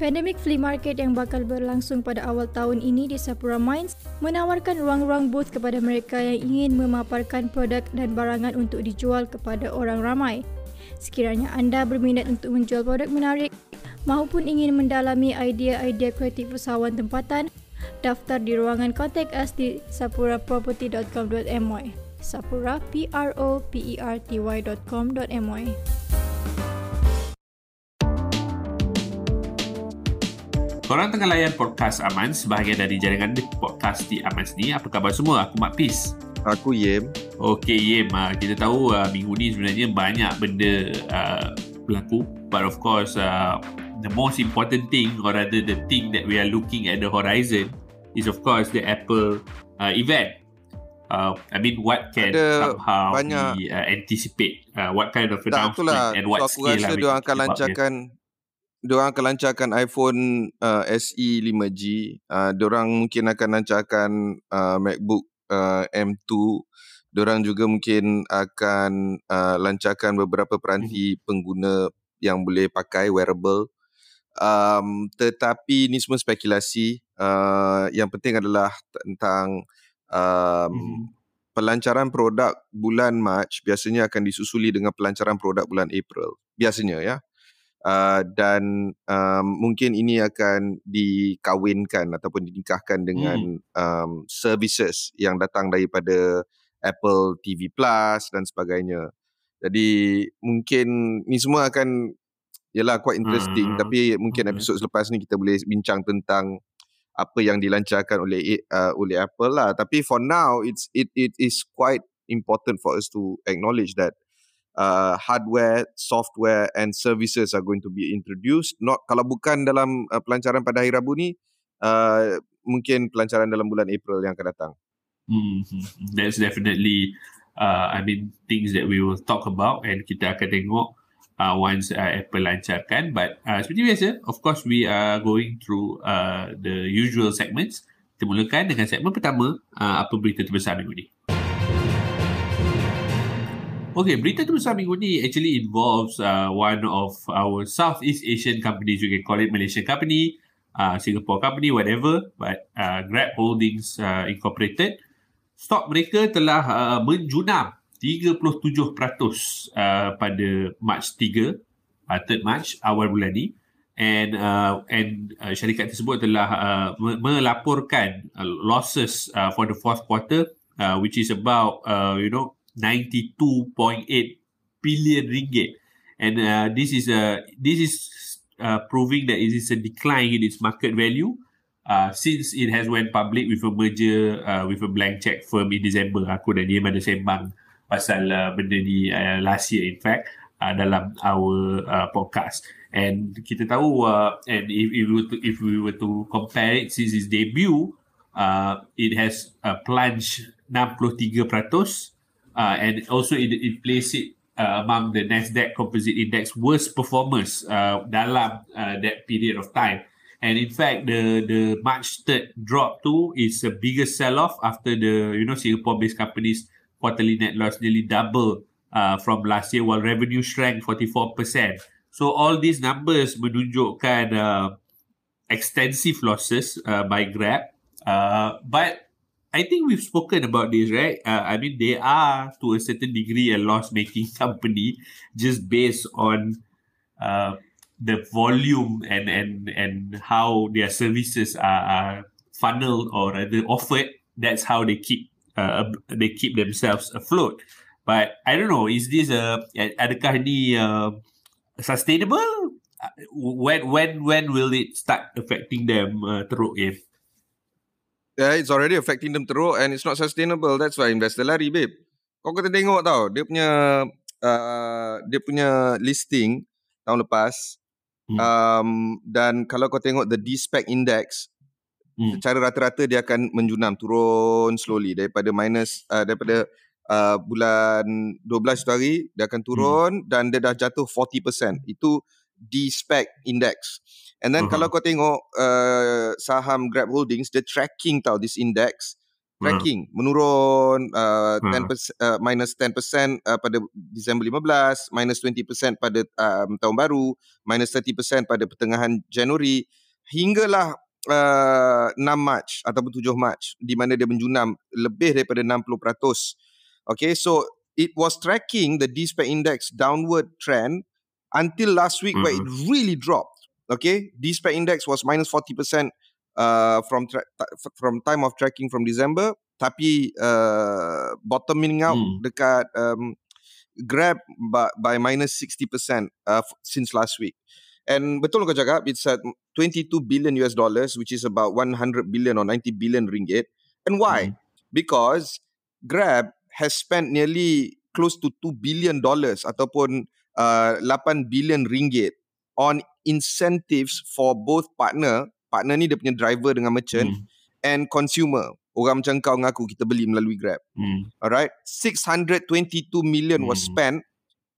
Pandemic flea market yang bakal berlangsung pada awal tahun ini di Sapura Mines menawarkan ruang-ruang booth kepada mereka yang ingin memaparkan produk dan barangan untuk dijual kepada orang ramai. Sekiranya anda berminat untuk menjual produk menarik maupun ingin mendalami idea-idea kreatif usahawan tempatan, daftar di ruangan kontak us di sapuraproperty.com.my. Sapura property.com.my. Korang tengah layan podcast Amanz, sebahagian dari jaringan podcast di Amanz ni. Apa khabar semua? Aku Mak Pis. Aku Yem. Okey Yem, kita tahu minggu ni sebenarnya banyak benda berlaku. But of course, the most important thing, or rather the thing that we are looking at the horizon, is of course the Apple event. I mean, what can somehow banyak we anticipate? What kind of announcement and what scale? Aku rasa diorang akan lancarkan iPhone SE 5G. Diorang mungkin akan lancarkan MacBook M2. Diorang juga mungkin akan lancarkan beberapa peranti pengguna yang boleh pakai wearable. Tetapi ni semua spekulasi. Yang penting adalah tentang pelancaran produk bulan Mac. Biasanya akan disusuli dengan pelancaran produk bulan April. Biasanya ya. Dan mungkin ini akan dikawinkan ataupun dinikahkan dengan services yang datang daripada Apple TV Plus dan sebagainya. Jadi mungkin ni semua akan quite interesting. Tapi mungkin episod selepas ni kita boleh bincang tentang apa yang dilancarkan oleh oleh Apple lah. Tapi for now, it is quite important for us to acknowledge that hardware, software and services are going to be introduced. Not kalau bukan dalam pelancaran pada hari Rabu ni, mungkin pelancaran dalam bulan April yang akan datang. That's definitely things that we will talk about, and kita akan tengok once Apple lancarkan. But seperti biasa, of course we are going through the usual segments. Kita mulakan dengan segmen pertama, apa berita terbesar minggu ni. Okay, berita terbesar minggu ni actually involves one of our Southeast Asian companies. You can call it Malaysian company, Singapore company, whatever. But Grab Holdings Incorporated, stock mereka telah menjunam 37% pada March 3, 3rd March, awal bulan ni. And syarikat tersebut telah melaporkan losses for the fourth quarter, which is about, 92.8 billion ringgit, and this is proving that it is a decline in its market value since it has went public with a merger with a blank check firm in December. Aku dan Yem ada sembang pasal benda ni last year, in fact, dalam our podcast. And kita tahu, and if we were to compare it since its debut, it has plunged 63%. And also it placed it among the Nasdaq Composite Index worst performers dalam that period of time. And in fact, the March 3rd drop too is the biggest sell-off after the Singapore-based company's quarterly net loss nearly double from last year, while revenue shrank 44%. So all these numbers menunjukkan extensive losses by Grab, but I think we've spoken about this, right? They are to a certain degree a loss-making company just based on the volume and how their services are funneled or rather offered. That's how they keep themselves afloat. But I don't know, is this adakah ni sustainable? When will it start affecting them teruk? Yeah, it's already affecting them teruk and it's not sustainable. That's why investor lari, babe. Kau kena tengok tau, dia punya listing tahun lepas. Dan kalau kau tengok the D-SPAC index, secara rata-rata dia akan menjunam, turun slowly daripada minus daripada bulan 12 tu hari dia akan turun dan dia dah jatuh 40%. Itu D-SPAC index. And then kalau kau tengok saham Grab Holdings, dia tracking tau this index Tracking menurun minus 10% pada Disember 15, minus 20% pada tahun baru, minus 30% pada pertengahan Januari, hinggalah 6 Mac ataupun 7 Mac di mana dia menjunam lebih daripada 60%. Okay, so it was tracking the DSPAC index downward trend until last week where it really dropped. Okay, DSPAC index was minus 40% from time of tracking from December, tapi bottoming out dekat Grab by minus 60% since last week. And betul kau cakap, it's at $22 billion US, which is about 100 billion or 90 billion ringgit. And why? Because Grab has spent nearly close to $2 billion ataupun 8 billion ringgit on incentives for both partner ni dia punya driver dengan merchant and consumer. Orang macam kau dengan aku, kita beli melalui Grab. Alright, 622 million was spent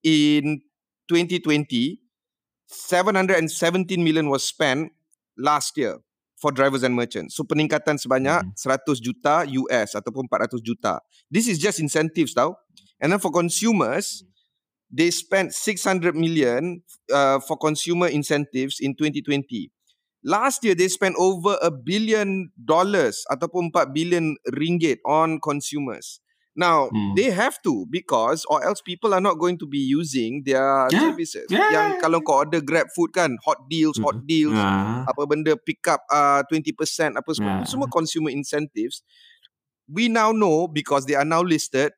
in 2020. 717 million was spent last year for drivers and merchants. So peningkatan sebanyak 100 juta US ataupun 400 juta. This is just incentives tau. And then for consumers, they spent 600 million for consumer incentives in 2020. Last year, they spent over $1 billion ataupun 4 billion ringgit on consumers. Now, they have to, because or else people are not going to be using their services. Yang kalau kau order Grab food kan, hot deals, apa benda, pick up 20%, apa semua. Semua consumer incentives. We now know, because they are now listed,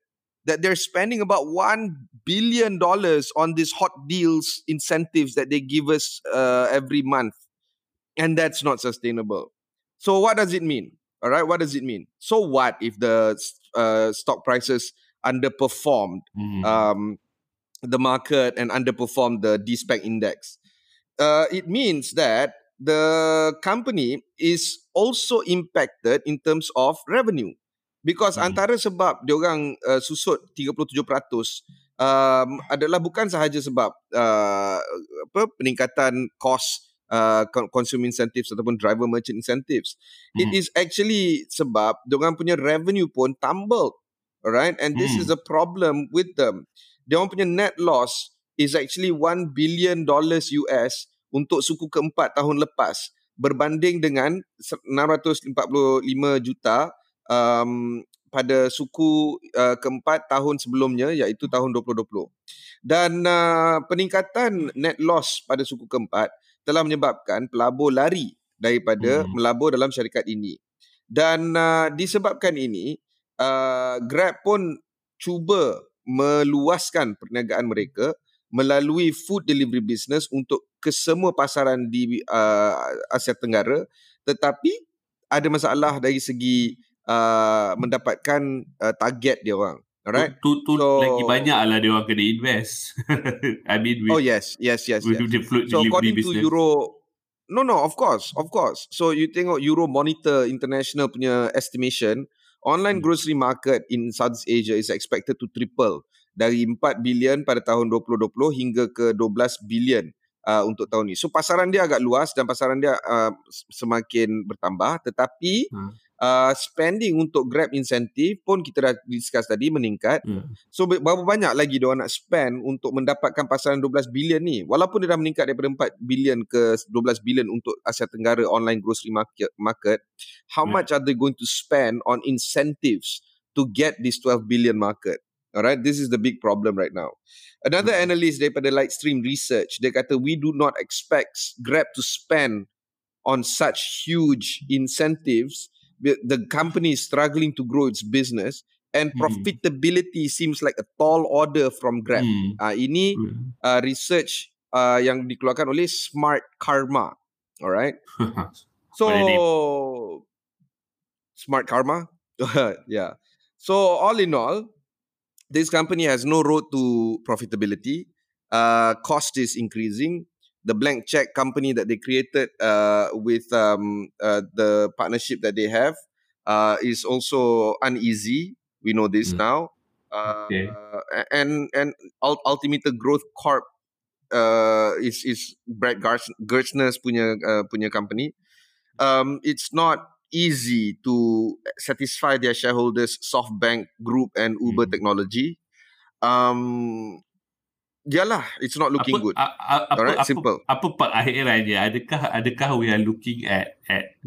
that they're spending about $1 billion on these hot deals incentives that they give us every month. And that's not sustainable. So what does it mean? All right, what does it mean? So what if the stock prices underperformed the market and underperformed the DSPAC index? It means that the company is also impacted in terms of revenue. Because antara sebab diorang susut 37% adalah bukan sahaja sebab peningkatan kos consumer incentives ataupun driver merchant incentives. It is actually sebab diorang punya revenue pun tumbled. Alright, and this is a problem with them. Diorang punya net loss is actually $1 billion US untuk suku keempat tahun lepas, berbanding dengan 645 juta pada suku keempat tahun sebelumnya, iaitu tahun 2020. Dan peningkatan net loss pada suku keempat telah menyebabkan pelabur lari daripada melabur dalam syarikat ini. Dan disebabkan ini, Grab pun cuba meluaskan perniagaan mereka melalui food delivery business untuk kesemua pasaran di Asia Tenggara. Tetapi ada masalah dari segi mendapatkan target dia orang. Alright, so, lagi banyaklah dia orang kena invest. I mean, yes. So according to Euro, of course. So you tengok Euro Monitor International punya estimation, online grocery market in Southeast Asia is expected to triple dari 4 bilion pada tahun 2020 hingga ke 12 bilion untuk tahun ni. So pasaran dia agak luas dan pasaran dia semakin bertambah, tetapi spending untuk Grab incentive pun kita dah discuss tadi meningkat. So berapa banyak lagi diorang nak spend untuk mendapatkan pasaran 12 bilion ni, walaupun dia dah meningkat daripada 4 bilion ke 12 bilion untuk Asia Tenggara online grocery market. How much are they going to spend on incentives to get this 12 billion market? Alright, this is the big problem right now. Another analyst daripada Lightstream Research, dia kata we do not expect Grab to spend on such huge incentives. The company is struggling to grow its business and profitability seems like a tall order from Grab. Ini research yang dikeluarkan oleh Smart Karma. Alright. So, Smart Karma? Yeah. So, all in all, this company has no road to profitability. Cost is increasing. The blank check company that they created with the partnership that they have is also uneasy. We know this now. And Altimeter Growth Corp is Brad Gerstner's punya company. It's not easy to satisfy their shareholders, SoftBank Group and Uber Technology. Yalah, it's not looking good. Alright, simple. Apa part akhiran dia? Adakah we are looking at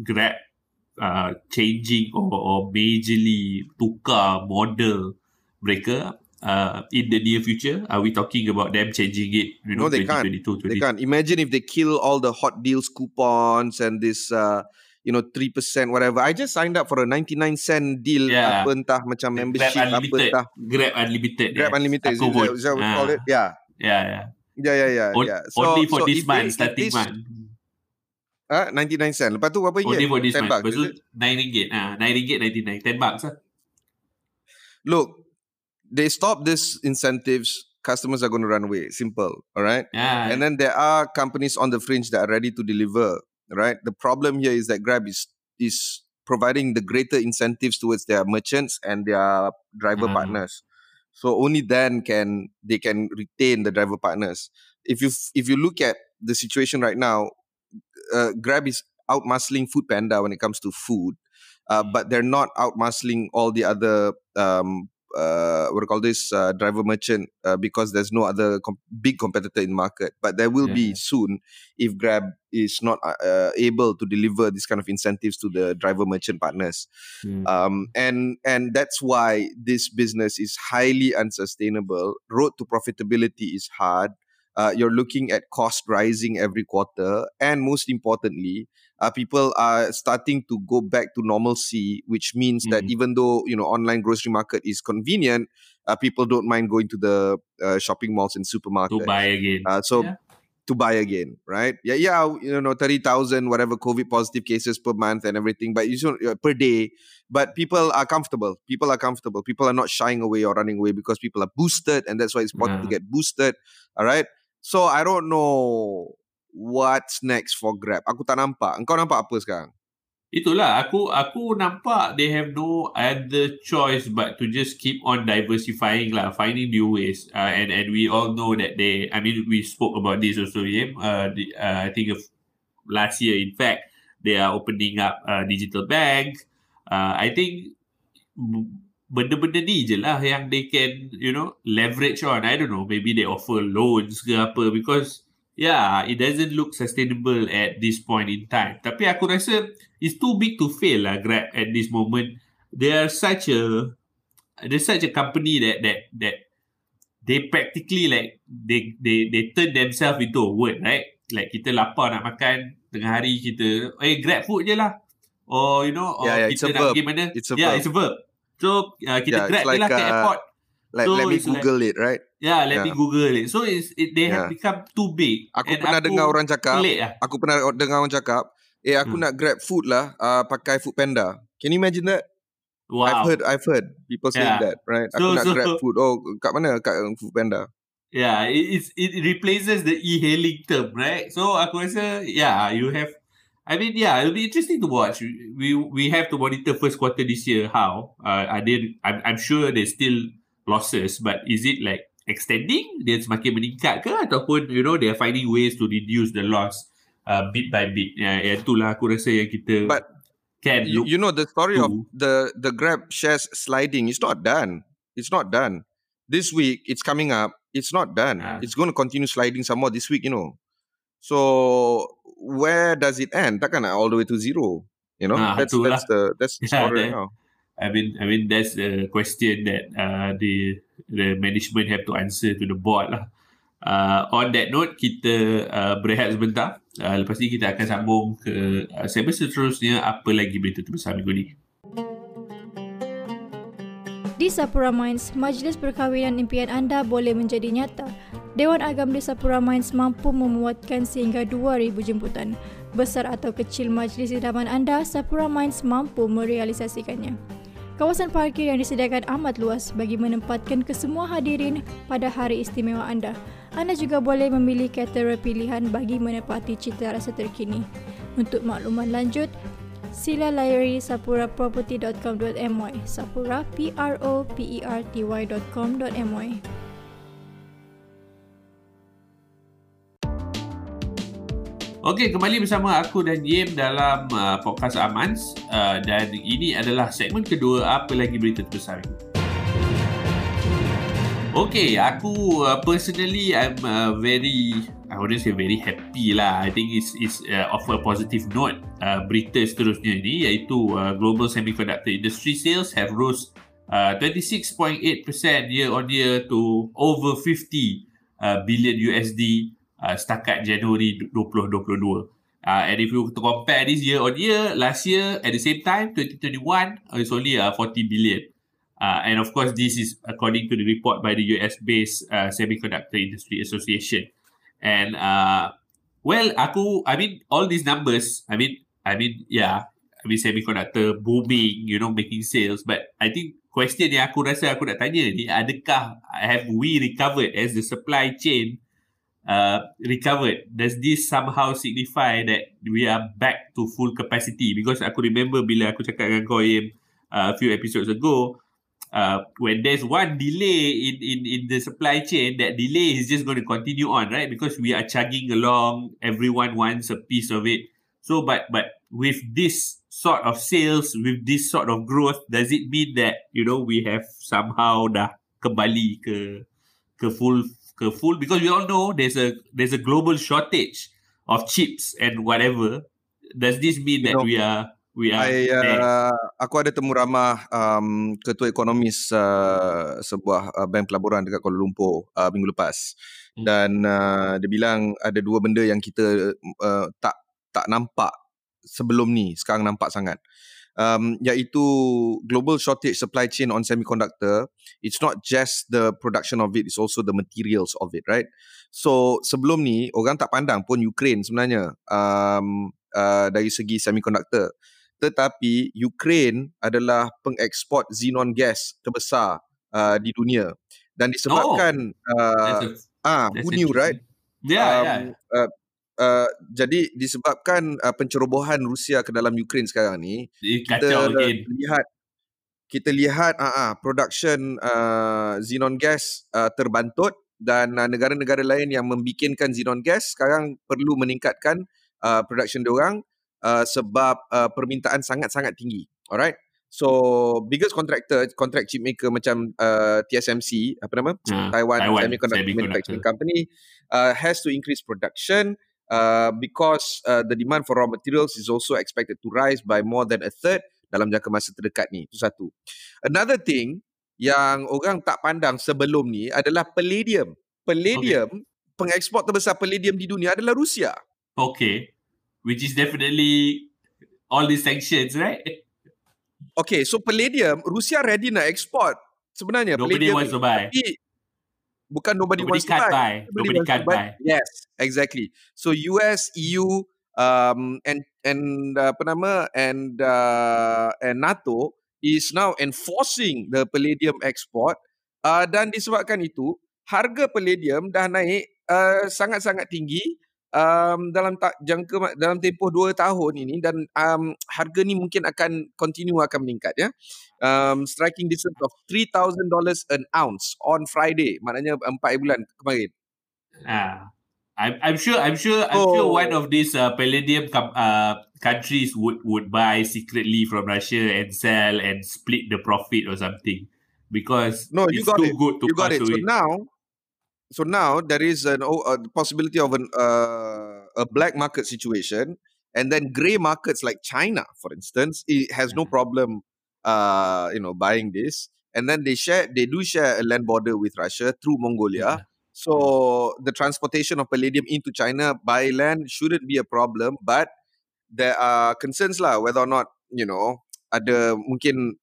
Grab changing or majorly tukar model mereka in the near future? Are we talking about them changing it? You know, no, they can't. They can't. Imagine if they kill all the hot deals coupons and this 3% whatever. I just signed up for a 99-cent deal. Yeah. Apa entah macam membership. Grab Unlimited. Apa entah. Grab Unlimited. Is that what we call it? Yeah. Yeah. Only for this month, starting month. 99 sen. Lepas tu berapa ringgit? Only for this month. Lepas tu RM9. RM9.99. $10 lah. Look, they stop this incentives, customers are going to run away. Simple. Alright? Yeah. And then there are companies on the fringe that are ready to deliver. Right? The problem here is that Grab is providing the greater incentives towards their merchants and their driver partners. So only then they can retain the driver partners. If you look at the situation right now, Grab is outmuscling Food Panda when it comes to food, but they're not outmuscling all the other driver merchant because there's no other big competitor in the market. But there will be soon if Grab is not able to deliver this kind of incentives to the driver merchant partners. And that's why this business is highly unsustainable. Road to profitability is hard. You're looking at cost rising every quarter. And most importantly, people are starting to go back to normalcy, which means that even though, online grocery market is convenient, people don't mind going to the shopping malls and supermarkets. To buy again. To buy again, right? Yeah, 30,000, whatever COVID positive cases per month and everything, but per day. But people are comfortable. People are not shying away or running away because people are boosted, and that's why it's important to get boosted. All right? So I don't know what's next for Grab. Aku tak nampak. Engkau nampak apa sekarang? Itulah aku nampak they have no other choice but to just keep on diversifying lah, finding new ways. And we all know that we spoke about this also. I think last year, in fact, they are opening up digital bank. I think benda-benda ni je lah yang they can, leverage on. I don't know, maybe they offer loans ke apa, because it doesn't look sustainable at this point in time. Tapi aku rasa it's too big to fail lah, Grab, at this moment. They are such a company that they practically like they turn themselves into a word, right? Like kita lapar nak makan tengah hari, kita Grab food je lah. Or kita nak pergi mana? It's a verb. So kita grab je lah ke airport. Let me Google it, right? Let me Google it. So they have become too big. Aku pernah dengar orang cakap, aku nak grab food lah, pakai Food Panda. Can you imagine that? Wow. I've heard people saying that, right? Aku nak grab food. Oh, kat mana? Kat Food Panda. Yeah, it replaces the e-hailing term, right? So aku rasa, you have. It'll be interesting to watch. We have to monitor first quarter this year. How I'm sure there's still losses, but is it like extending? Dia semakin meningkat ke, ataupun they are finding ways to reduce the loss bit by bit. Itulah aku rasa yang kita. But can look the story of the Grab shares sliding. It's not done. This week it's coming up. It's not done. It's going to continue sliding some more this week. So where does it end? Takkan all the way to zero. That's the story now. I mean that's the question that the management have to answer to the board lah. On that note, kita berehat sebentar. Lepas ni kita akan sambung ke segmen seterusnya, apa lagi berita terbesar minggu ni. Di Sapura Mines, majlis perkahwinan impian anda boleh menjadi nyata. Dewan Agam di Sapura Mines mampu memuatkan sehingga 2,000 jemputan. Besar atau kecil majlis idaman anda, Sapura Mines mampu merealisasikannya. Kawasan parkir yang disediakan amat luas bagi menempatkan kesemua hadirin pada hari istimewa anda. Anda juga boleh memilih caterer pilihan bagi menepati cita rasa terkini. Untuk makluman lanjut, sila layari sapuraproperty.com.my. Sapura property.com.my. Okey, kembali bersama aku dan Yim dalam podcast Amanz dan ini adalah segmen kedua apa lagi berita terbesar ini. Okey, aku personally I'm very happy lah. I think it's of a positive note. Berita seterusnya ini iaitu global semiconductor industry sales have rose 26.8% year on year to over 50 billion USD setakat Januari 2022. And if you compare this year on year, last year at the same time, 2021, it's only 40 billion. And of course, this is according to the report by the US-based Semiconductor Industry Association. And all these numbers, semiconductor booming, you know, making sales. But I think question yang aku rasa aku nak tanya ni, adakah have we recovered as the supply chain? Recovered. Does this somehow signify that we are back to full capacity? Because aku remember bila aku cakap dengan kau a few episodes ago, when there's one delay in the supply chain, that delay is just going to continue on, right? Because we are chugging along, everyone wants a piece of it. So, but with this sort of sales, with this sort of growth, does it mean that, you know, we have somehow dah kembali ke full, because we all know there's a global shortage of chips and whatever. Does this mean that we are? Aku ada temu ramah ketua ekonomis sebuah bank pelaburan dekat Kuala Lumpur minggu lepas, dan dia bilang ada dua benda yang kita tak nampak sebelum ni, sekarang nampak sangat. Iaitu global shortage supply chain on semiconductor. It's not just the production of it, it's also the materials of it, right? So sebelum ni orang tak pandang pun Ukraine sebenarnya dari segi semiconductor, tetapi Ukraine adalah pengeksport xenon gas terbesar di dunia, dan disebabkan who knew, right? Jadi disebabkan pencerobohan Rusia ke dalam Ukraine sekarang ni, kita lihat production xenon gas terbantut, dan negara-negara lain yang membikinkan xenon gas sekarang perlu meningkatkan production diorang sebab permintaan sangat-sangat tinggi. Alright. So biggest contract chip maker macam TSMC, Taiwan Semiconductor Manufacturing Company, has to increase production. Because the demand for raw materials is also expected to rise by more than a third dalam jangka masa terdekat ni. Itu satu. Another thing yang orang tak pandang sebelum ni adalah palladium. Palladium, okay. Pengekspor terbesar palladium di dunia adalah Rusia. Okay. Which is definitely all these sanctions, right? Okay, so palladium, Rusia ready nak ekspor sebenarnya. Nobody wants to buy. Bukan nobody wants to buy. Yes, exactly. So US, EU, and NATO is now enforcing the palladium export, dan disebabkan itu harga palladium dah naik sangat-sangat tinggi dalam tempoh 2 tahun ini, dan harga ni mungkin akan meningkat, ya. Striking distance of $3,000 an ounce on Friday, maknanya 4 bulan kemarin. I'm sure one of these palladium countries would buy secretly from Russia and sell and split the profit or something, because it's too good to pass away. So now there is a possibility of a black market situation, and then grey markets like China, for instance, it has no problem, buying this, and then they do share a land border with Russia through Mongolia. So the transportation of palladium into China by land shouldn't be a problem, but there are concerns lah whether or not ada mungkin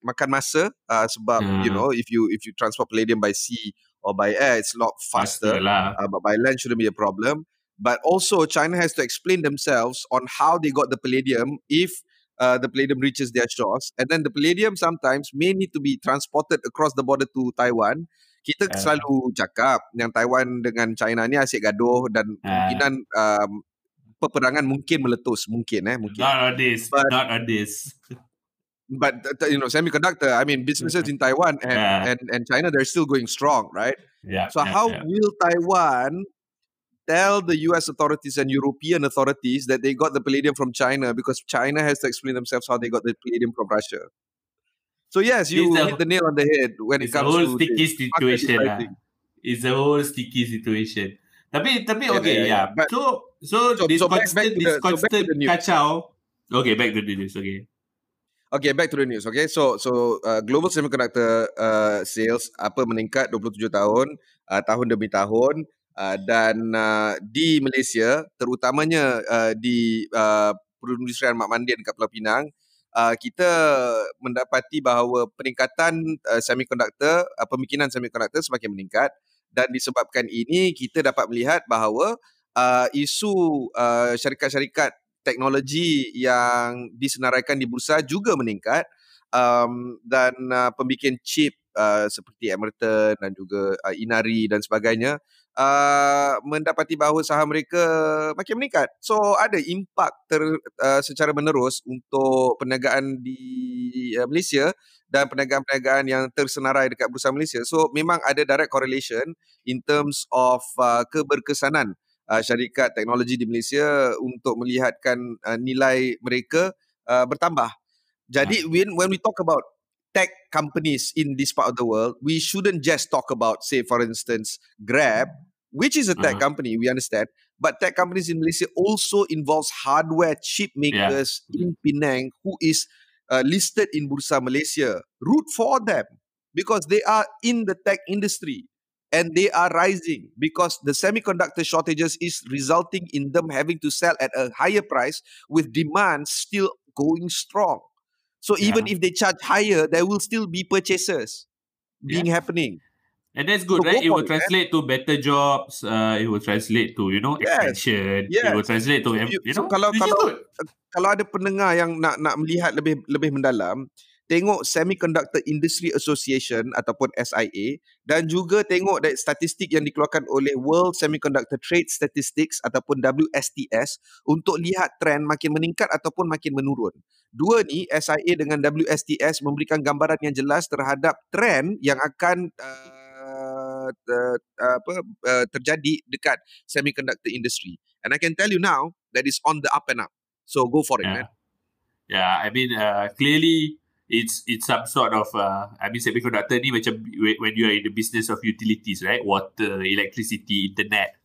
makan masa sebab if you transport palladium by sea or by air, it's a lot faster. But by land shouldn't be a problem. But also, China has to explain themselves on how they got the palladium if the palladium reaches their shores. And then the palladium sometimes may need to be transported across the border to Taiwan. Kita selalu cakap yang Taiwan dengan China ni asyik gaduh, dan kemungkinan peperangan mungkin meletus. Mungkin. Not on this. But semiconductor, businesses in Taiwan and China, they're still going strong, right? Yeah. So how will Taiwan tell the US authorities and European authorities that they got the palladium from China because China has to explain themselves how they got the palladium from Russia. So yes, you hit the nail on the head when it comes to It's a whole sticky situation. Tapi okay, yeah. So this constant kacau. Okay, back to the news. Okay, back to the news. Okay, so global semiconductor sales meningkat 27 tahun, tahun demi tahun, dan di Malaysia, terutamanya di perindustrian Mak Mandin kat Pulau Pinang, kita mendapati bahawa peningkatan semiconductor, pemikiran semiconductor semakin meningkat, dan disebabkan ini kita dapat melihat bahawa isu syarikat-syarikat teknologi yang disenaraikan di bursa juga meningkat, dan pembikin chip seperti Emerton dan juga Inari dan sebagainya mendapati bahawa saham mereka makin meningkat. So ada impak secara menerus untuk perniagaan di Malaysia dan perniagaan-perniagaan yang tersenarai dekat bursa Malaysia. So memang ada direct correlation in terms of keberkesanan syarikat teknologi di Malaysia untuk melihatkan nilai mereka bertambah. Jadi when we talk about tech companies in this part of the world, we shouldn't just talk about, say, for instance, Grab, which is a tech company, we understand, but tech companies in Malaysia also involves hardware chip makers in Penang who is listed in Bursa Malaysia. Root for them because they are in the tech industry and they are rising because the semiconductor shortages is resulting in them having to sell at a higher price with demand still going strong. So even if they charge higher, there will still be purchases being happening. And that's good, so right? It will translate to better jobs. It will translate to, you know, expansion. It will translate to, you know. Kalau ada pendengar yang nak melihat lebih mendalam, tengok Semiconductor Industry Association ataupun SIA, dan juga tengok statistik yang dikeluarkan oleh World Semiconductor Trade Statistics ataupun WSTS untuk lihat trend makin meningkat ataupun makin menurun. Dua ni, SIA dengan WSTS memberikan gambaran yang jelas terhadap trend yang akan terjadi dekat semiconductor industry. And I can tell you now that is on the up and up. So go for it, man. Yeah, I mean, clearly it's some sort of, I mean, semiconductor ni macam when you are in the business of utilities, right? Water, electricity, internet.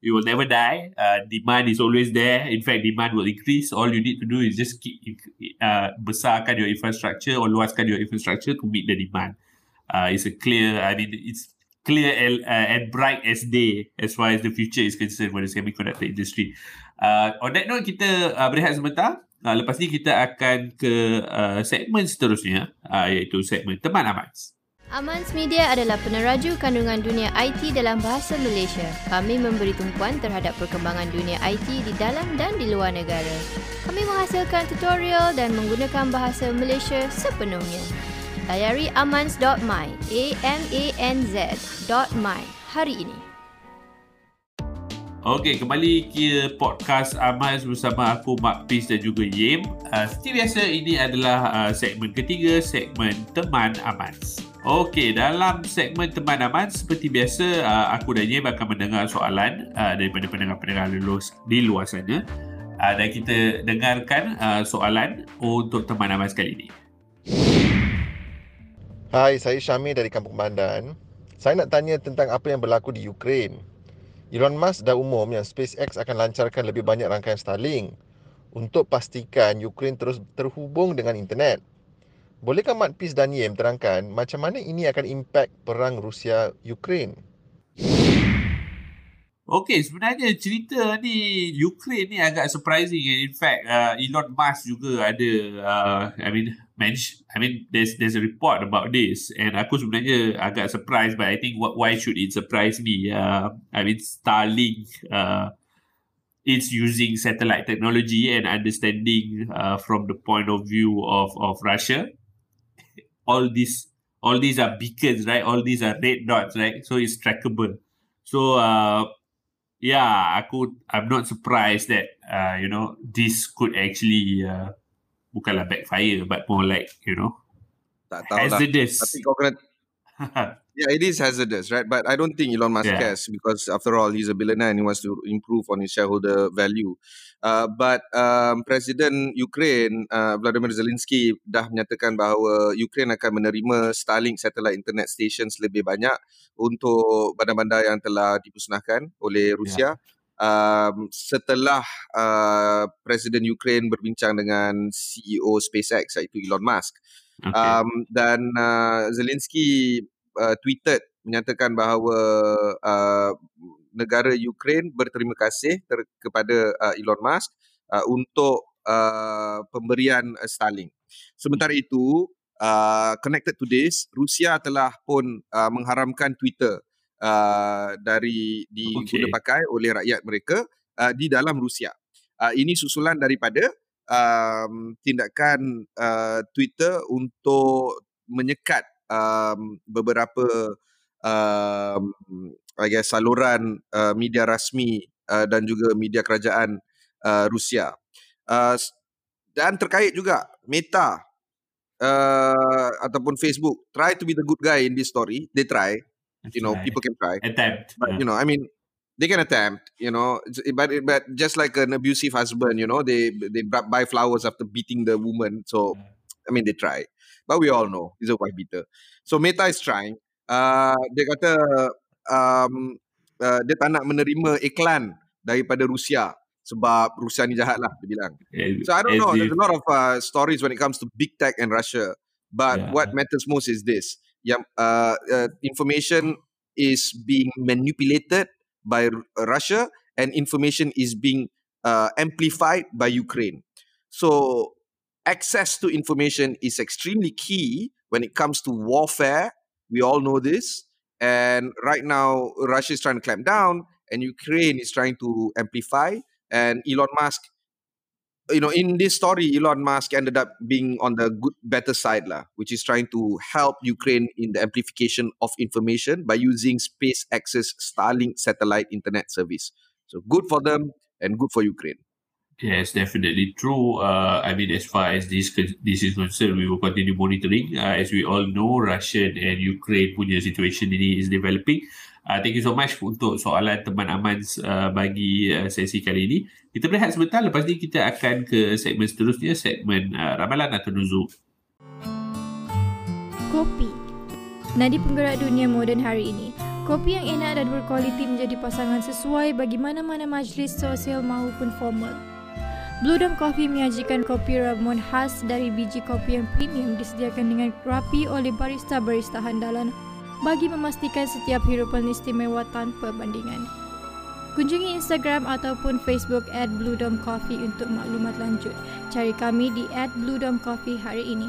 You will never die. Demand is always there. In fact, demand will increase. All you need to do is just keep besarkan your infrastructure or luaskan your infrastructure to meet the demand. It's clear and bright as day as far as the future is concerned for the semiconductor industry. On that note, kita berehat sebentar. Lepas ni kita akan ke segmen seterusnya, iaitu segmen Teman Amanz. Amanz Media adalah peneraju kandungan dunia IT dalam bahasa Malaysia. Kami memberi tumpuan terhadap perkembangan dunia IT di dalam dan di luar negara. Kami menghasilkan tutorial dan menggunakan bahasa Malaysia sepenuhnya. Layari amanz.my, amanz.my hari ini. Okey, kembali ke podcast Amanz bersama aku, Mak Pis dan juga Yim. Seperti biasa, ini adalah segmen ketiga, segmen Teman Amanz. Okey, dalam segmen Teman Amanz, seperti biasa, aku dan Yim akan mendengar soalan daripada pendengar-pendengar di luar sana. Dan kita dengarkan soalan untuk Teman Amanz kali ini. Hai, saya Syamir dari Kampung Pandan. Saya nak tanya tentang apa yang berlaku di Ukraine. Elon Musk dah umum yang SpaceX akan lancarkan lebih banyak rangkaian Starlink untuk pastikan Ukraine terus terhubung dengan internet. Bolehkah Mat Pis dan Yem terangkan macam mana ini akan impak perang Rusia-Ukraine? Okey, sebenarnya cerita ni Ukraine ni agak surprising. In fact, Elon Musk juga ada there's a report about this, and aku sebenarnya agak surprised, but I think why should it surprise me? Starlink it's using satellite technology and understanding from the point of view of Russia. All these are beacons, right? All these are red dots, right? So it's trackable. So I'm not surprised that this could actually bukanlah backfire, but more like hazardous. Tapi kau kena Yeah, it is hazardous, right? But I don't think Elon Musk cares, because after all, he's a billionaire and he wants to improve on his shareholder value. But Presiden Ukraine, Vladimir Zelensky, dah menyatakan bahawa Ukraine akan menerima Starlink satellite internet stations lebih banyak untuk bandar-bandar yang telah dipusnahkan oleh Rusia. Setelah Presiden Ukraine berbincang dengan CEO SpaceX, iaitu Elon Musk. Dan Zelensky tweeted menyatakan bahawa negara Ukraine berterima kasih kepada Elon Musk untuk pemberian Starlink. Sementara itu, connected to this, Rusia telah pun mengharamkan Twitter dari diguna pakai oleh rakyat mereka di dalam Rusia. Ini susulan daripada tindakan Twitter untuk menyekat beberapa I guess saluran media rasmi dan juga media kerajaan Rusia. Dan terkait juga Meta ataupun Facebook try to be the good guy in this story. They try, people can try. Attempt. But I mean, they can attempt, but just like an abusive husband, they buy flowers after beating the woman. So I mean, they try. But we all know he's a wife beater. So Meta is trying. Dia kata dia tak nak menerima iklan daripada Rusia sebab Rusia ni jahat lah, dia bilang. So I don't know. There's a lot of stories when it comes to big tech and Russia. But what matters most is this: information is being manipulated by Russia, and information is being amplified by Ukraine. So access to information is extremely key when it comes to warfare. We all know this. And right now, Russia is trying to clamp down and Ukraine is trying to amplify. And Elon Musk, in this story, Elon Musk ended up being on the better side, which is trying to help Ukraine in the amplification of information by using SpaceX's Starlink satellite internet service. So good for them and good for Ukraine. Yes, definitely true. I mean, as far as this is concerned, we will continue monitoring. As we all know, Russian and Ukraine punya situation ini is developing. Thank you so much untuk soalan teman Amanz bagi sesi kali ini. Kita berehat sebentar, lepas ni kita akan ke segmen seterusnya, segmen Ramalan atau Nuzul. Kopi. Nadi penggerak dunia moden hari ini. Kopi yang enak dan berkualiti menjadi pasangan sesuai bagi mana-mana majlis sosial maupun formal. Blue Dome Coffee menyajikan kopi Ramon khas dari biji kopi yang premium disediakan dengan rapi oleh barista-barista handalan bagi memastikan setiap hirupan istimewa tanpa bandingan. Kunjungi Instagram ataupun Facebook @BlueDomeCoffee untuk maklumat lanjut. Cari kami di @BlueDomeCoffee hari ini.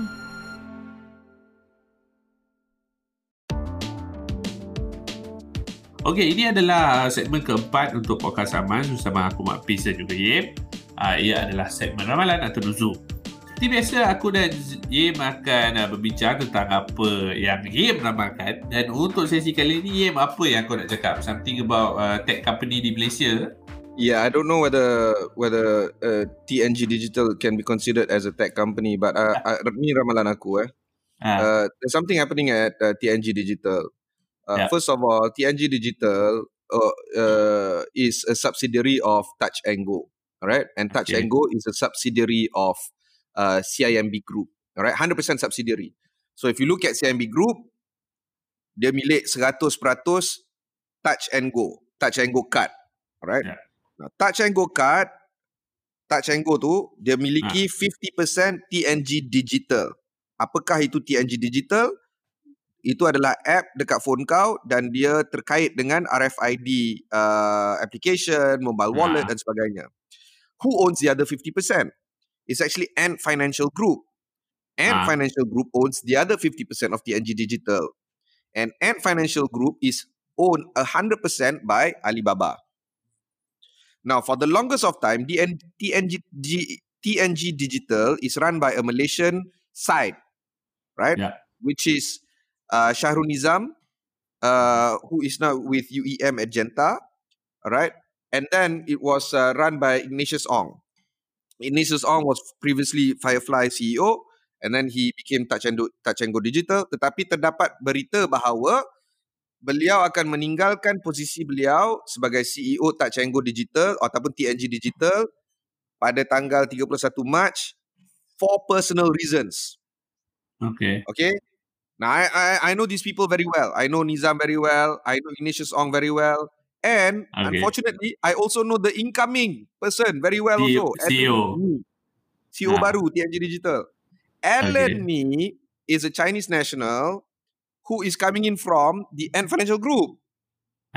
Okey, ini adalah segmen keempat untuk podcast Amanz bersama aku, Mak Pis dan juga Yip. Ia adalah segmen Ramalan atau Nuzul. Seperti biasa, aku dan Yem akan berbincang tentang apa yang Yem ramalkan. Dan untuk sesi kali ini, Yem, apa yang kau nak cakap? Something about tech company di Malaysia? Yeah, I don't know whether TNG Digital can be considered as a tech company. But ni ramalan aku. There's something happening at TNG Digital. First of all, TNG Digital is a subsidiary of Touch Engo. Alright, and Touch Engo is a subsidiary of CIMB Group. Alright, 100% subsidiary. So if you look at CIMB Group, dia milik 100% Touch Engo Card. Alright, Now, Touch Engo tu dia miliki 50% TNG Digital. Apakah itu TNG Digital? Itu adalah app dekat phone kau dan dia terkait dengan RFID application, mobile wallet dan sebagainya. Who owns the other 50%? It's actually Ant Financial Group. Ant Financial Group owns the other 50% of TNG Digital. And Ant Financial Group is owned 100% by Alibaba. Now, for the longest of time, TNG Digital is run by a Malaysian side, right? Yeah. Which is Shahrul Nizam, who is now with UEM at Genta, right? And then it was run by Ignatius Ong. Ignatius Ong was previously Firefly CEO and then he became Touch Engo Digital. Tetapi terdapat berita bahawa beliau akan meninggalkan posisi beliau sebagai CEO Touch Engo Digital ataupun TNG Digital pada tanggal 31 Mac for personal reasons. Okay. Okay. Now, I know these people very well. I know Nizam very well. I know Ignatius Ong very well. And unfortunately, I also know the incoming person very well also. CEO baru TNG Digital. Alan ni is a Chinese national who is coming in from the Ant Financial Group.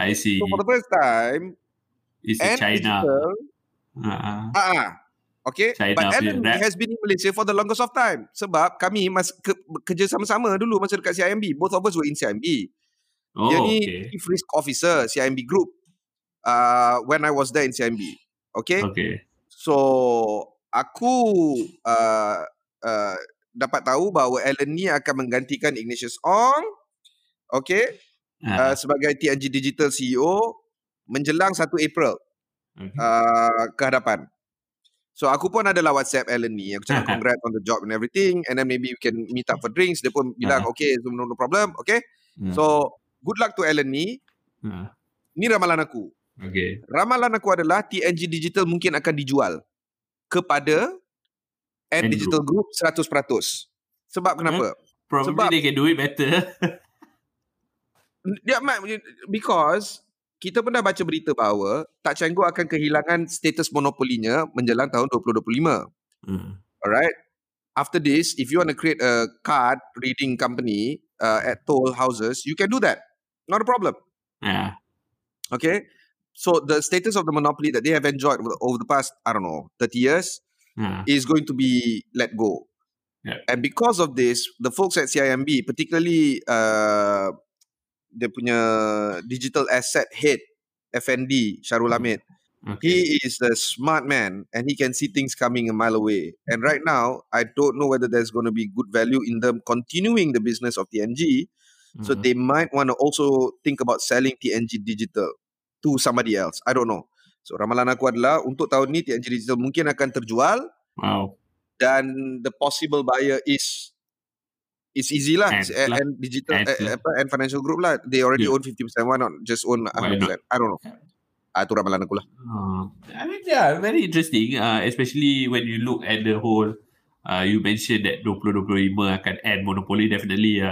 I see. So for the first time, it's Ant China. Okay, China, but Alan has been in Malaysia for the longest of time. Sebab kami kerja sama-sama dulu masa dekat CIMB. Both of us were in CIMB. Oh, dia ni Chief Risk Officer CIMB Group when I was there in CIMB. Okay. So, aku dapat tahu bahawa Alan ni akan menggantikan Ignatius Ong sebagai TNG Digital CEO menjelang 1 April ke hadapan. So aku pun adalah WhatsApp Alan ni. Aku cakap congrats on the job and everything, and then maybe we can meet up for drinks. Dia pun bilang no problem. So good luck to Alan ni. Ni ramalan aku. Ramalan aku adalah TNG Digital mungkin akan dijual kepada Ant Digital Group 100%. Sebab kenapa? Probably sebab they can do it better. Because kita pun dah baca berita bahawa Touch Engo akan kehilangan status monopolinya menjelang tahun 2025. Alright. After this, if you want to create a card reading company at toll houses, you can do that. Not a problem. Okay. So the status of the monopoly that they have enjoyed over the past, 30 years is going to be let go. And because of this, the folks at CIMB, particularly dia punya digital asset head FND Syarul Hamid, he is a smart man and he can see things coming a mile away, and right now I don't know whether there's going to be good value in them continuing the business of TNG, so they might want to also think about selling TNG Digital to somebody else. I don't know. So ramalan aku adalah untuk tahun ni TNG Digital mungkin akan terjual. Dan the possible buyer is easy lah. And Digital and Financial Group lah. They already own 50%. Why not just own 100%? I don't know. Itu ramalan aku lah. I mean, very interesting. Especially when you look at the whole, you mentioned that 2025 akan end monopoly. Definitely,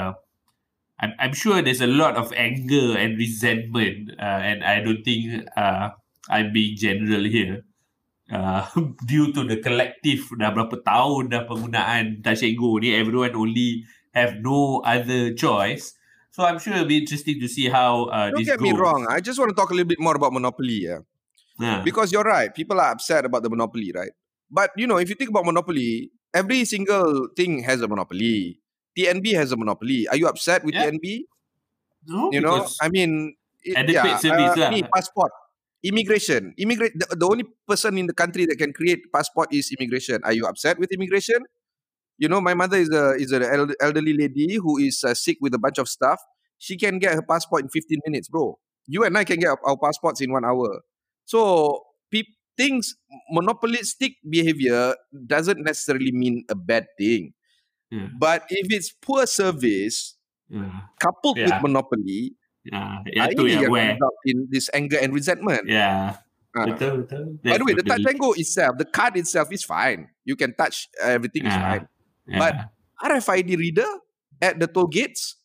I'm sure there's a lot of anger and resentment. And I don't think I'm being general here. Due to the collective, dah berapa tahun dah penggunaan Touch Engo ni, everyone only have no other choice. So I'm sure it'll be interesting to see how this goes. Don't get me wrong. I just want to talk a little bit more about monopoly. Because you're right. People are upset about the monopoly, right? But, if you think about monopoly, every single thing has a monopoly. TNB has a monopoly. Are you upset with TNB? No, adequate service lah. Ni, passport. Immigration. The only person in the country that can create passport is immigration. Are you upset with immigration? My mother is an elderly lady who is sick with a bunch of stuff. She can get her passport in 15 minutes, bro. You and I can get our passports in 1 hour. So, things, monopolistic behavior doesn't necessarily mean a bad thing. But if it's poor service coupled with monopoly, itu yang result in this anger and resentment. Betul. By the way, the Touch Engo itself, the card itself is fine. You can touch everything is fine. But RFID reader at the toll gates,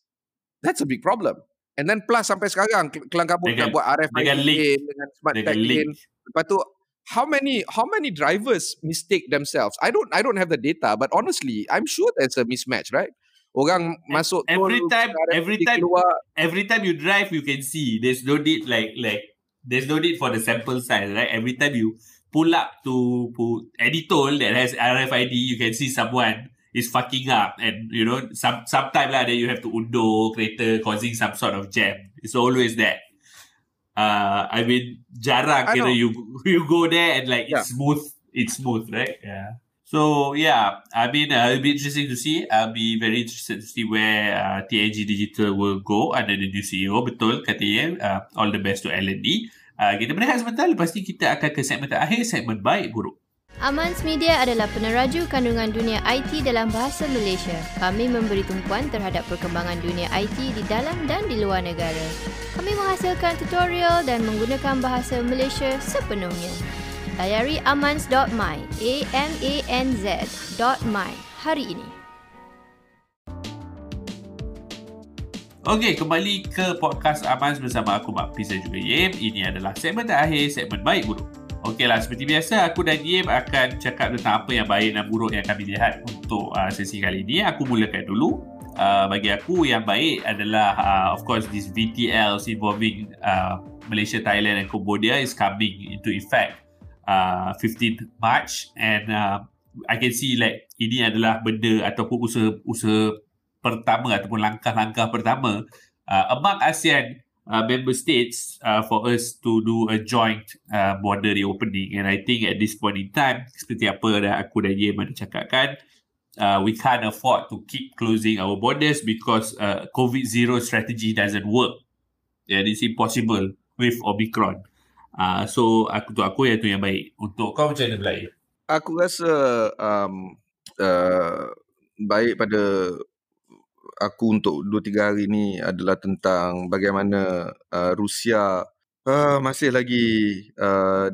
that's a big problem. And then plus sampai sekarang Kelang Kabut nak buat RFID dengan smart tag in. Lepas tu how many drivers mistake themselves? I don't have the data, but honestly, I'm sure there's a mismatch, right? Orang masuk every time you drive, you can see. There's no need there's no need for the sample size, right? Every time you pull up to any toll that has RFID, you can see someone is fucking up, and sometime lah that you have to undur kereta causing some sort of jam. It's always that. Jarang kira you go there and it's smooth, right? So, it'll be interesting to see. I'll be very interested to see where TNG Digital will go under the new CEO. Betul katanya. All the best to Alan D. Kita berehat sebentar. Lepas ni kita akan ke segmen terakhir, segmen baik buruk. Amanz Media adalah peneraju kandungan dunia IT dalam bahasa Malaysia. Kami memberi tumpuan terhadap perkembangan dunia IT di dalam dan di luar negara. Kami menghasilkan tutorial dan menggunakan bahasa Malaysia sepenuhnya. Layari amanz.my, amanz.my hari ini. Okey, kembali ke podcast Amanz bersama aku, Mak Pis dan juga Yem. Ini adalah segmen terakhir, segmen baik buruk. Okeylah, seperti biasa aku dan Yim akan cakap tentang apa yang baik dan buruk yang kami lihat untuk sesi kali ini. Aku mulakan dulu. Bagi aku yang baik adalah of course this VTLs involving Malaysia, Thailand and Cambodia is coming into effect 15th March and I can see like ini adalah benda ataupun usaha pertama ataupun langkah-langkah pertama among ASEAN member states for us to do a joint border reopening. And I think at this point in time, seperti apa dah aku dan Yem ada cakapkan, we can't afford to keep closing our borders because COVID zero strategy doesn't work. And it's impossible with Omicron. So, aku iaitu yang baik. Untuk kau macam mana pula? Aku rasa baik pada aku untuk 2-3 hari ni adalah tentang bagaimana Rusia masih lagi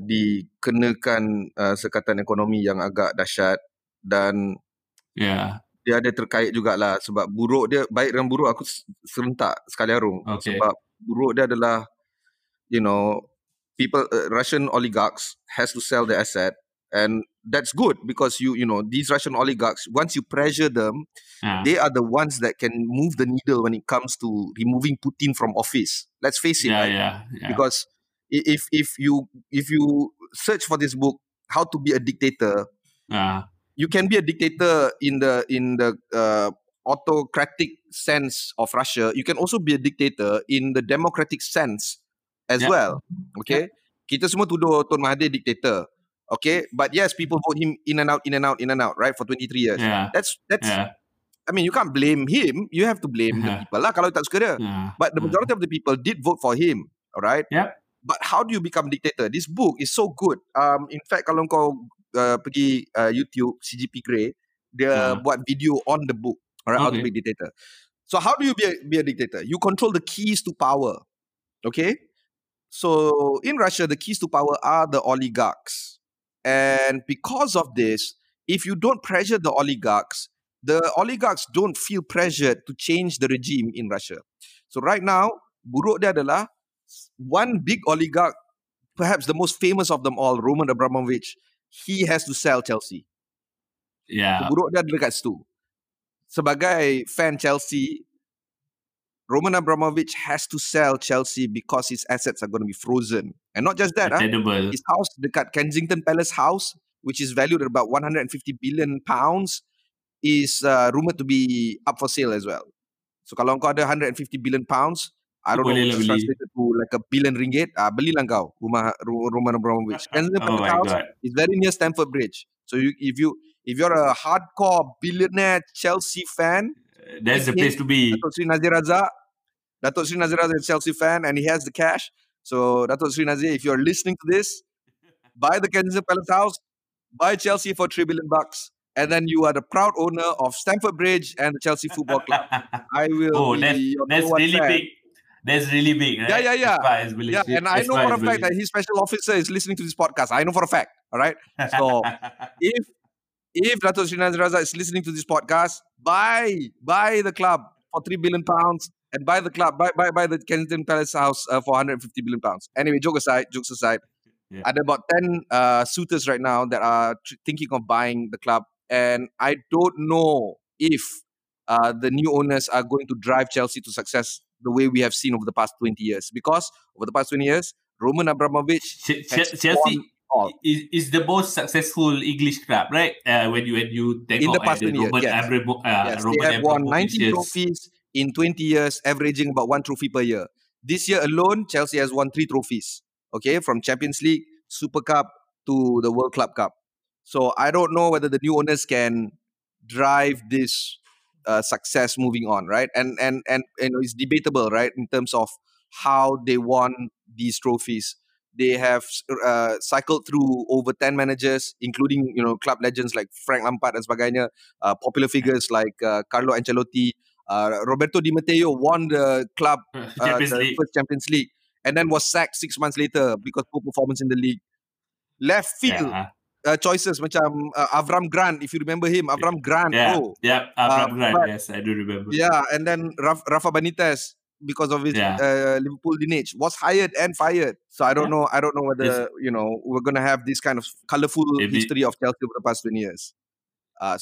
dikenakan sekatan ekonomi yang agak dahsyat dan dia ada terkait jugalah sebab buruk dia, baik dengan buruk aku serentak sekali arung. Okay. Sebab buruk dia adalah people Russian oligarchs has to sell their asset. And that's good because these Russian oligarchs, once you pressure them, they are the ones that can move the needle when it comes to removing Putin from office. Let's face it, because if you search for this book, How to Be a Dictator, you can be a dictator in the autocratic sense of Russia. You can also be a dictator in the democratic sense as well. Okay, kita semua tuduh Tun Mahathir dictator. Okay, but yes, people vote him in and out, right, for 23 years. Yeah. That's. Yeah. I mean, you can't blame him. You have to blame the people lah kalau tak suka dia. Yeah. But the majority of the people did vote for him, all right? Yeah. But how do you become dictator? This book is so good. In fact, kalau kau pergi YouTube, CGP Grey, dia buat video on the book, all right, How to Be a Dictator. So how do you be a dictator? You control the keys to power, okay? So in Russia, the keys to power are the oligarchs. And because of this, if you don't pressure the oligarchs don't feel pressured to change the regime in Russia. So right now, buruk dia adalah one big oligarch, perhaps the most famous of them all, Roman Abramovich, he has to sell Chelsea. Yeah. So buruk dia dekat situ. Sebagai fan Chelsea, Roman Abramovich has to sell Chelsea because his assets are going to be frozen. And not just that, his house, the Kensington Palace house, which is valued at about 150 billion pounds, is rumoured to be up for sale as well. So kalau kau ada 150 billion pounds, I don't know, it's translated to like a billion ringgit, belilah kau rumah Roman Abramovich. Kensington Palace house is very near Stamford Bridge. So if you're a hardcore billionaire Chelsea fan, that's the place to be. Dato' Sri Nazir Razak is a Chelsea fan and he has the cash. So, Dato' Sri Nazir, if you're listening to this, buy the Kensington Palace house, buy Chelsea for $3 billion, and then you are the proud owner of Stamford Bridge and the Chelsea Football Club. I will. Oh, that's really fan. Big. That's really big, right? Yeah. And I know for a fact that his special officer is listening to this podcast. I know for a fact. All right. So, If Dato' Sri Nazir Razak is listening to this podcast, buy the club for £3 billion and buy the club, buy the Kensington Palace house for £150 billion. Anyway, jokes aside, There are about 10 suitors right now that are thinking of buying the club. And I don't know if the new owners are going to drive Chelsea to success the way we have seen over the past 20 years. Because over the past 20 years, Roman Abramovich Chelsea is the most successful English club, right? When you take in the past 20 years, they have won 19 trophies in 20 years, averaging about 1 trophy per year. This year alone, Chelsea has won 3 trophies. Okay, from Champions League, Super Cup to the World Club Cup. So I don't know whether the new owners can drive this success moving on, right? And it's debatable, right, in terms of how they won these trophies. They have cycled through over 10 managers, including club legends like Frank Lampard dan sebagainya, popular figures like Carlo Ancelotti. Roberto Di Matteo won the club the first Champions League and then was sacked 6 months later because poor performance in the league. Left field choices macam Avram Grant, if you remember him, Avram Grant. Avram Grant, yes, I do remember. Yeah, and then Rafa Benitez, because of his Liverpool lineage, was hired and fired. So I don't know whether we're going to have this kind of colorful history of Chelsea over the past 20 years.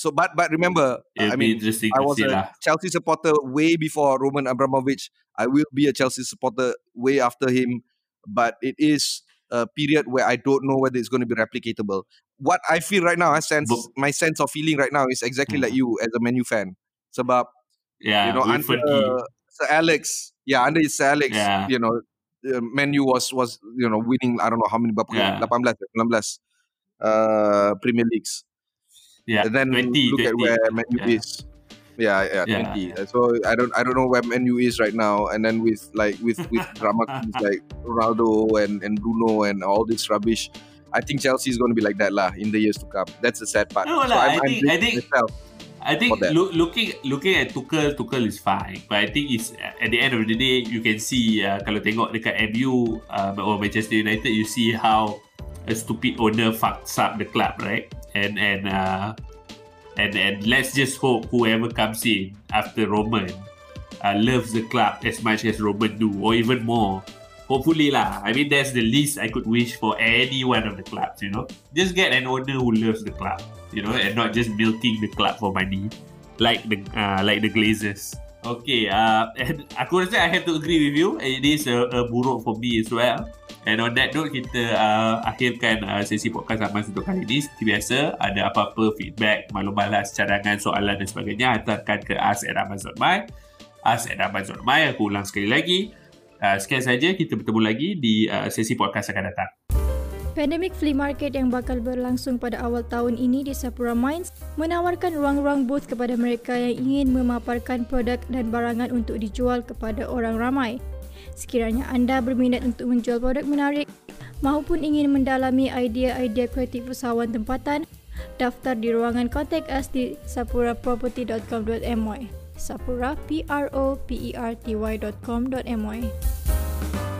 So, but remember, I mean, I was a Chelsea supporter way before Roman Abramovich. I will be a Chelsea supporter way after him. But it is a period where I don't know whether it's going to be replicatable. What I feel right now, my sense of feeling right now is exactly like you as a Man U fan. Sebab, under Sir Alex, Man U was winning, I don't know how many, 18, 19 Premier Leagues. Yeah, and then 20, look 20. At where Man U is. Yeah, 20. Yeah. So I don't know where Man U is right now. And then with drama kings like Ronaldo and Bruno and all this rubbish, I think Chelsea is going to be like that lah in the years to come. That's the sad part. No, so I think looking at Tuchel is fine, but I think it's at the end of the day you can see kalau tengok dekat MU or Manchester United, you see how a stupid owner fucks up the club, right? And let's just hope whoever comes in after Roman loves the club as much as Roman do, or even more. Hopefully lah. I mean, that's the least I could wish for any one of the clubs. Just get an owner who loves the club. And not just milking the club for money, like the Glazers. Okay. And aku rasa I have to agree with you. It is a buruk for me as well. And on that note, kita akhirkan sesi podcast Amanz untuk kali ini. Seperti biasa, ada apa-apa feedback, maklumat balas, cadangan, soalan dan sebagainya, hantarkan ke us@amanz.my. us@amanz.my, aku ulang sekali lagi. Sekian saja, kita bertemu lagi di sesi podcast akan datang. Pandemic flea market yang bakal berlangsung pada awal tahun ini di Sapura Mines menawarkan ruang-ruang booth kepada mereka yang ingin memaparkan produk dan barangan untuk dijual kepada orang ramai. Sekiranya anda berminat untuk menjual produk menarik maupun ingin mendalami idea-idea kreatif usahawan tempatan, daftar di ruangan kontak us di sapuraproperty.com.my. sapura, PROPERTY.com.my.